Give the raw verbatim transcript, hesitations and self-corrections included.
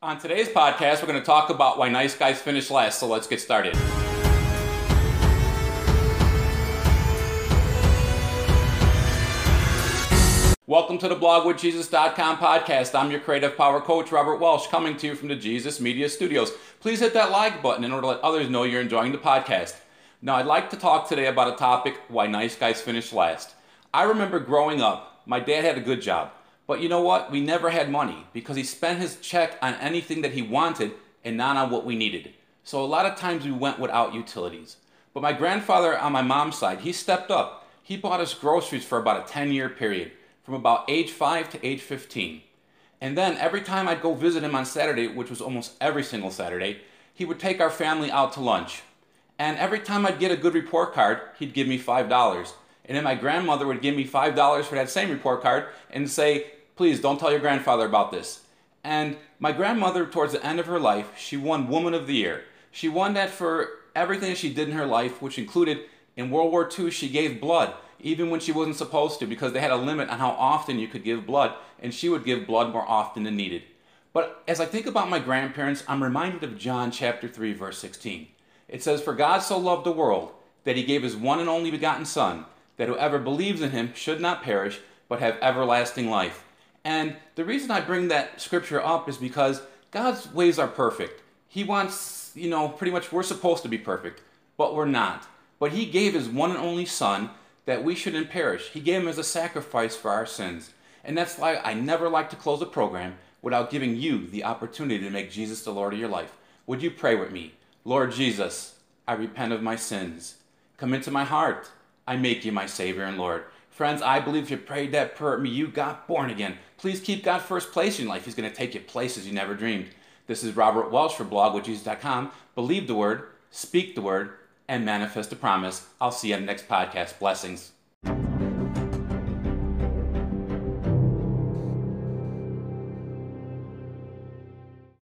On today's podcast, we're going to talk about why nice guys finish last, so let's get started. Welcome to the blog with jesus dot com podcast. I'm your creative power coach, Robert Walsh, coming to you from the Jesus Media Studios. Please hit that like button in order to let others know you're enjoying the podcast. Now, I'd like to talk today about a topic, why nice guys finish last. I remember growing up, my dad had a good job. But you know what? We never had money because he spent his check on anything that he wanted and not on what we needed. So a lot of times we went without utilities. But my grandfather on my mom's side, he stepped up. He bought us groceries for about a ten-year period, from about age five to age fifteen. And then every time I'd go visit him on Saturday, which was almost every single Saturday, he would take our family out to lunch. And every time I'd get a good report card, he'd give me five dollars. And then my grandmother would give me five dollars for that same report card and say, "Please don't tell your grandfather about this." And my grandmother, towards the end of her life, she won Woman of the Year. She won that for everything that she did in her life, which included in World War Two, she gave blood, even when she wasn't supposed to, because they had a limit on how often you could give blood, and she would give blood more often than needed. But as I think about my grandparents, I'm reminded of John chapter three, verse sixteen. It says, "For God so loved the world that he gave his one and only begotten Son, that whoever believes in him should not perish, but have everlasting life." And the reason I bring that scripture up is because God's ways are perfect. He wants, you know, pretty much we're supposed to be perfect, but we're not. But he gave his one and only Son that we shouldn't perish. He gave him as a sacrifice for our sins. And that's why I never like to close a program without giving you the opportunity to make Jesus the Lord of your life. Would you pray with me? Lord Jesus, I repent of my sins. Come into my heart. I make you my Savior and Lord. Friends, I believe if you prayed that prayer at me, you got born again. Please keep God first place in your life. He's going to take you places you never dreamed. This is Robert Walsh for blog with jesus dot com. Believe the word, speak the word, and manifest the promise. I'll see you on the next podcast. Blessings.